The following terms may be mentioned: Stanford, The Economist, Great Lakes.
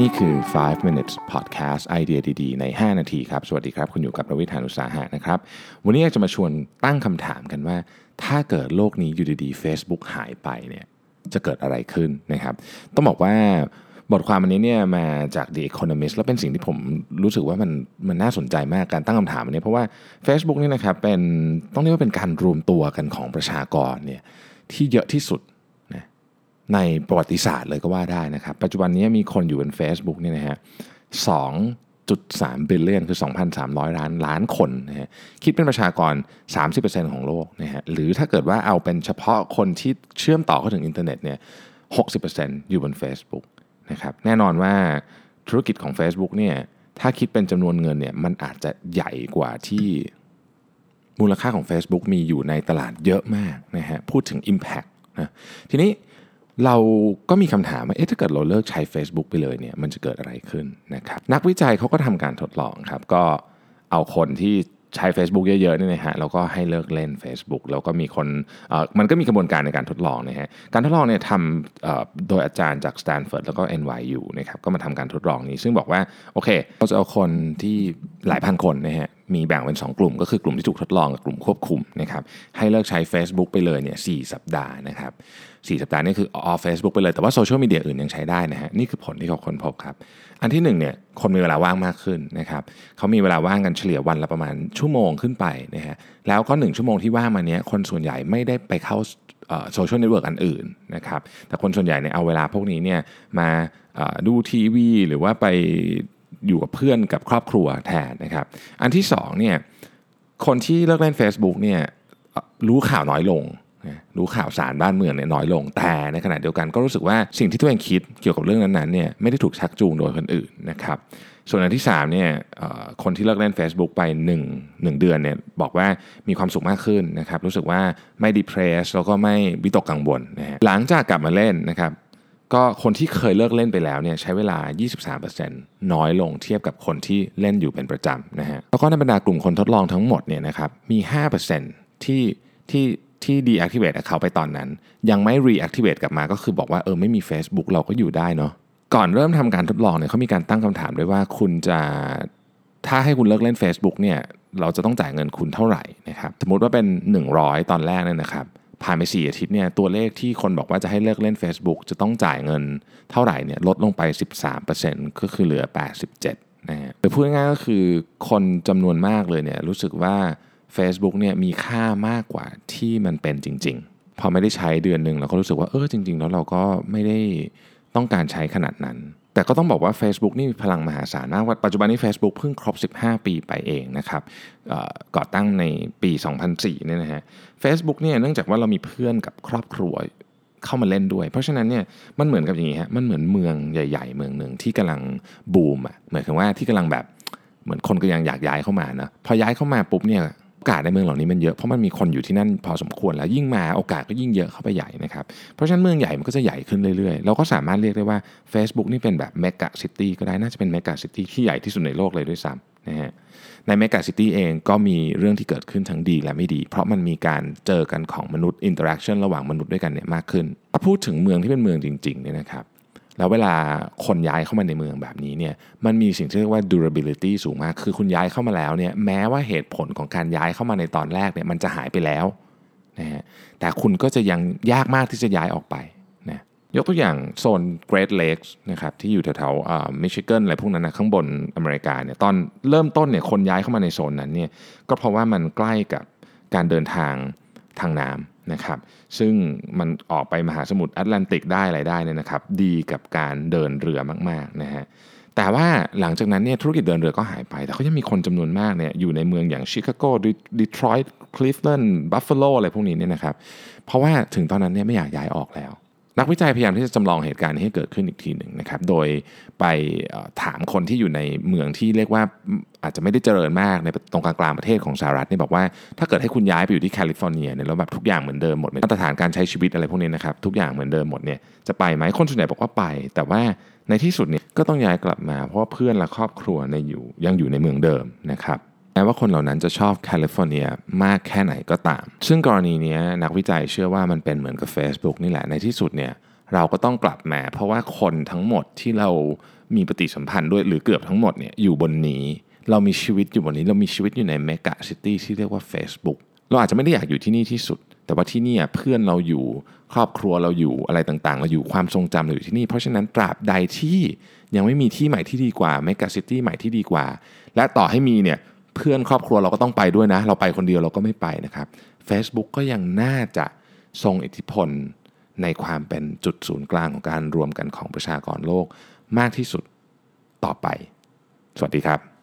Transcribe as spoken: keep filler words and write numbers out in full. นี่คือไฟว์ minutes podcast ไอเดียดีๆในห้านาทีครับสวัสดีครับคุณอยู่กับประวิทย์ หาญอุตสาหะนะครับวันนี้อยากจะมาชวนตั้งคำถามกันว่าถ้าเกิดโลกนี้อยู่ดีๆ Facebook หายไปเนี่ยจะเกิดอะไรขึ้นนะครับต้องบอกว่าบทความอันนี้เนี่ยมาจาก The Economist แล้วเป็นสิ่งที่ผมรู้สึกว่ามันมันน่าสนใจมากการตั้งคำถามอันนี้เพราะว่า Facebook นี่นะครับเป็นต้องเรียกว่าเป็นการรวมตัวกันของประชากรเนี่ยที่เยอะที่สุดในประวัติศาสตร์เลยก็ว่าได้นะครับปัจจุบันนี้มีคนอยู่บน Facebook เนี่ยนะฮะ สองจุดสามบิลเลียน คือ สองพันสามร้อย ล้านล้านคนนะฮะคิดเป็นประชากร สามสิบเปอร์เซ็นต์ ของโลกนะฮะหรือถ้าเกิดว่าเอาเป็นเฉพาะคนที่เชื่อมต่อเข้าถึงอินเทอร์เน็ตเนี่ย หกสิบเปอร์เซ็นต์ อยู่บน Facebook นะครับแน่นอนว่าธุรกิจของ Facebook เนี่ยถ้าคิดเป็นจำนวนเงินเนี่ยมันอาจจะใหญ่กว่าที่มูลค่าของ Facebook มีอยู่ในตลาดเยอะมากนะฮะพูดถึง impact นะทีนี้เราก็มีคำถามว่าเอ๊ะถ้าเกิดเราเลิกใช้ Facebook ไปเลยเนี่ยมันจะเกิดอะไรขึ้นนะครับนักวิจัยเขาก็ทำการทดลองครับก็เอาคนที่ใช้ Facebook เยอะๆนี่นะฮะแล้วก็ให้เลิกเล่น Facebook แล้วก็มีคนมันก็มีกระบวนการในการทดลองนะฮะการทดลองเนี่ยทำโดยอาจารย์จาก Stanford แล้วก็ เอ็น วาย ยู นะครับก็มาทำการทดลองนี้ซึ่งบอกว่าโอเคเราจะเอาคนที่หลายพันคนนะฮะมีแบ่งเป็นสองกลุ่มก็คือกลุ่มที่ถูกทดลองกับกลุ่มควบคุมนะครับให้เลิกใช้ Facebook ไปเลยเนี่ยสี่สัปดาห์นะครับสี่สัปดาห์นี่คือ off Facebook ไปเลยแต่ว่าโซเชียลมีเดียอื่นยังใช้ได้นะฮะนี่คือผลที่เขาค้นพบครับอันที่หนึ่งเนี่ยคนมีเวลาว่างมากขึ้นนะครับเขามีเวลาว่างกันเฉลี่ยวันละประมาณชั่วโมงขึ้นไปนะฮะแล้วก็หนึ่งชั่วโมงที่ว่างมาเนี้ยคนส่วนใหญ่ไม่ได้ไปเข้าโซเชียลเน็ตเวิร์กอันอื่นนะครับแต่คนส่วนใหญ่เนี่ยเอาเวลาพวกนี้เนี่ยมาดูทีวีหรือว่าไปอยู่กับเพื่อนกับครอบครัวแทนนะครับอันที่สองเนี่ยคนที่เลิกเล่น Facebook เนี่ยรู้ข่าวน้อยลงรู้ข่าวสารบ้านเมืองเนี่ยน้อยลงแต่ในขณะเดียวกันก็รู้สึกว่าสิ่งที่ตัวเองคิดเกี่ยวกับเรื่องนั้นๆเนี่ยไม่ได้ถูกชักจูงโดยคนอื่นนะครับส่วนอันที่สามเนี่ยคนที่เลิกเล่น Facebook ไป1 1เดือนเนี่ยบอกว่ามีความสุขมากขึ้นนะครับรู้สึกว่าไม่ depressed แล้วก็ไม่วิตกกังวลนะฮะหลังจากกลับมาเล่นนะครับก็คนที่เคยเลิกเล่นไปแล้วเนี่ยใช้เวลา ยี่สิบสามเปอร์เซ็นต์ น้อยลงเทียบกับคนที่เล่นอยู่เป็นประจำนะฮะแล้วก็ในบรรดากลุ่มคนทดลองทั้งหมดเนี่ยนะครับมี ห้าเปอร์เซ็นต์ ที่ที่ที่ deactivate account ไปตอนนั้นยังไม่ reactivate กลับมาก็คือบอกว่าเออไม่มี Facebook เราก็อยู่ได้เนาะก่อนเริ่มทำการทดลองเนี่ยเขามีการตั้งคำถามด้วยว่าคุณจะถ้าให้คุณเลิกเล่น Facebook เนี่ยเราจะต้องจ่ายเงินคุณเท่าไหร่นะครับสมมติว่าเป็นหนึ่งร้อยตอนแรกเนี่ยนะครับผ่านไปสี่อาทิตย์เนี่ยตัวเลขที่คนบอกว่าจะให้เลิกเล่น Facebook จะต้องจ่ายเงินเท่าไหร่เนี่ยลดลงไป สิบสามเปอร์เซ็นต์ ก็คือเหลือแปดสิบเจ็ดนะฮะแต่พูดง่ายๆก็คือคนจำนวนมากเลยเนี่ยรู้สึกว่า Facebook เนี่ยมีค่ามากกว่าที่มันเป็นจริงๆพอไม่ได้ใช้เดือนนึงเราก็รู้สึกว่าเออจริงๆแล้วเราก็ไม่ได้ต้องการใช้ขนาดนั้นแต่ก็ต้องบอกว่า Facebook นี่มีพลังมหาศาลมากปัจจุบันนี้ Facebook เพิ่งครบสิบห้าปีไปเองนะครับก่อตั้งในปีสองพันสี่เนี่ยนะฮะ Facebook เนี่ยเนื่องจากว่าเรามีเพื่อนกับครอบครัวเข้ามาเล่นด้วยเพราะฉะนั้นเนี่ยมันเหมือนกับอย่างงี้ฮะมันเหมือนเมืองใหญ่ๆเมืองนึงที่กำลังบูมอ่ะหมายความว่าที่กำลังแบบเหมือนคนก็ยังอยากย้ายเข้ามานะพอย้ายเข้ามาปุ๊บเนี่ยโอกาสในเมืองเหล่านี้มันเยอะเพราะมันมีคนอยู่ที่นั่นพอสมควรแล้วยิ่งมาโอกาสก็ยิ่งเยอะเข้าไปใหญ่นะครับเพราะฉะนั้นเมืองใหญ่มันก็จะใหญ่ขึ้นเรื่อยๆเราก็สามารถเรียกได้ว่า Facebook นี่เป็นแบบเมกะซิตี้ก็ได้น่าจะเป็นเมกะซิตี้ที่ใหญ่ที่สุดในโลกเลยด้วยซ้ำนะฮะในเมกะซิตี้เองก็มีเรื่องที่เกิดขึ้นทั้งดีและไม่ดีเพราะมันมีการเจอกันของมนุษย์อินเตอร์แอคชั่นระหว่างมนุษย์ด้วยกันเนี่ยมากขึ้นถ้าพูดถึงเมืองที่เป็นเมืองจริงๆเนี่ยนะครับแล้วเวลาคนย้ายเข้ามาในเมืองแบบนี้เนี่ยมันมีสิ่งที่เรียกว่า durability สูงมากคือคุณย้ายเข้ามาแล้วเนี่ยแม้ว่าเหตุผลของการย้ายเข้ามาในตอนแรกเนี่ยมันจะหายไปแล้วนะฮะแต่คุณก็จะยังยากมากที่จะย้ายออกไปนะยกตัวอย่างโซน Great Lakes นะครับที่อยู่แถวๆเอ่อมิชิแกนอะไรพวกนั้นนะข้างบนอเมริกาเนี่ยตอนเริ่มต้นเนี่ยคนย้ายเข้ามาในโซนนั้นเนี่ยก็เพราะว่ามันใกล้กับการเดินทางทางน้ำนะครับซึ่งมันออกไปมหาสมุทรแอตแลนติกได้อะไรได้เนี่ยนะครับดีกับการเดินเรือมากๆนะฮะแต่ว่าหลังจากนั้นเนี่ยธุรกิจเดินเรือก็หายไปแต่ก็ยังมีคนจำนวนมากเนี่ยอยู่ในเมืองอย่างชิคาโกดีทรอยต์คลีฟแลนด์บัฟฟาโลอะไรพวกนี้เนี่ยนะครับเพราะว่าถึงตอนนั้นเนี่ยไม่อยากย้ายออกแล้วนักวิจัยพยายามที่จะจำลองเหตุการณ์ให้เกิดขึ้นอีกทีหนึ่งนะครับโดยไปถามคนที่อยู่ในเมืองที่เรียกว่าอาจจะไม่ได้เจริญมากในตรงกลางๆประเทศของสหรัฐนี่บอกว่าถ้าเกิดให้คุณย้ายไปอยู่ที่แคลิฟอร์เนียเนี่ยแล้วแบบทุกอย่างเหมือนเดิมหมดมาตรฐานการใช้ชีวิตอะไรพวกนี้นะครับทุกอย่างเหมือนเดิมหมดเนี่ยจะไปไหมคนส่วนใหญ่บอกว่าไปแต่ว่าในที่สุดเนี่ยก็ต้องย้ายกลับมาเพราะว่าเพื่อนและครอบครัวในอยู่ยังอยู่ในเมืองเดิมนะครับแม้ว่าคนเหล่านั้นจะชอบแคลิฟอร์เนียมากแค่ไหนก็ตามซึ่งกรณีนี้นักวิจัยเชื่อว่ามันเป็นเหมือนกับ Facebook นี่แหละในที่สุดเนี่ย เราก็ต้องกลับมาเพราะว่าคนทั้งหมดที่เรามีปฏิสัมพันธ์ด้วยหรือเกือบทั้งหมดเนี่ยอยู่บนนี้เรามีชีวิตอยู่บนนี้เรามีชีวิตอยู่ในเมกะซิตี้ที่เรียกว่า Facebook เราอาจจะไม่ได้อยากอยู่ที่นี่ที่สุดแต่ว่าที่นี่เพื่อนเราอยู่ครอบครัวเราอยู่อะไรต่างๆเราอยู่ความทรงจำเราอยู่ที่นี่เพราะฉะนั้นตราบใดที่ยังไม่มีที่ใหม่ที่ดีกว่าเมกะซิตี้ใหม่ที่ดีกว่าและต่อให้มีเนี่ยเพื่อนครอบครัวเราก็ต้องไปด้วยนะเราไปคนเดียวเราก็ไม่ไปนะครับ Facebook ก็ยังน่าจะทรงอิทธิพลในความเป็นจุดศูนย์กลางของการรวมกันของประชากรโลกมากที่สุดต่อไปสวัสดีครับ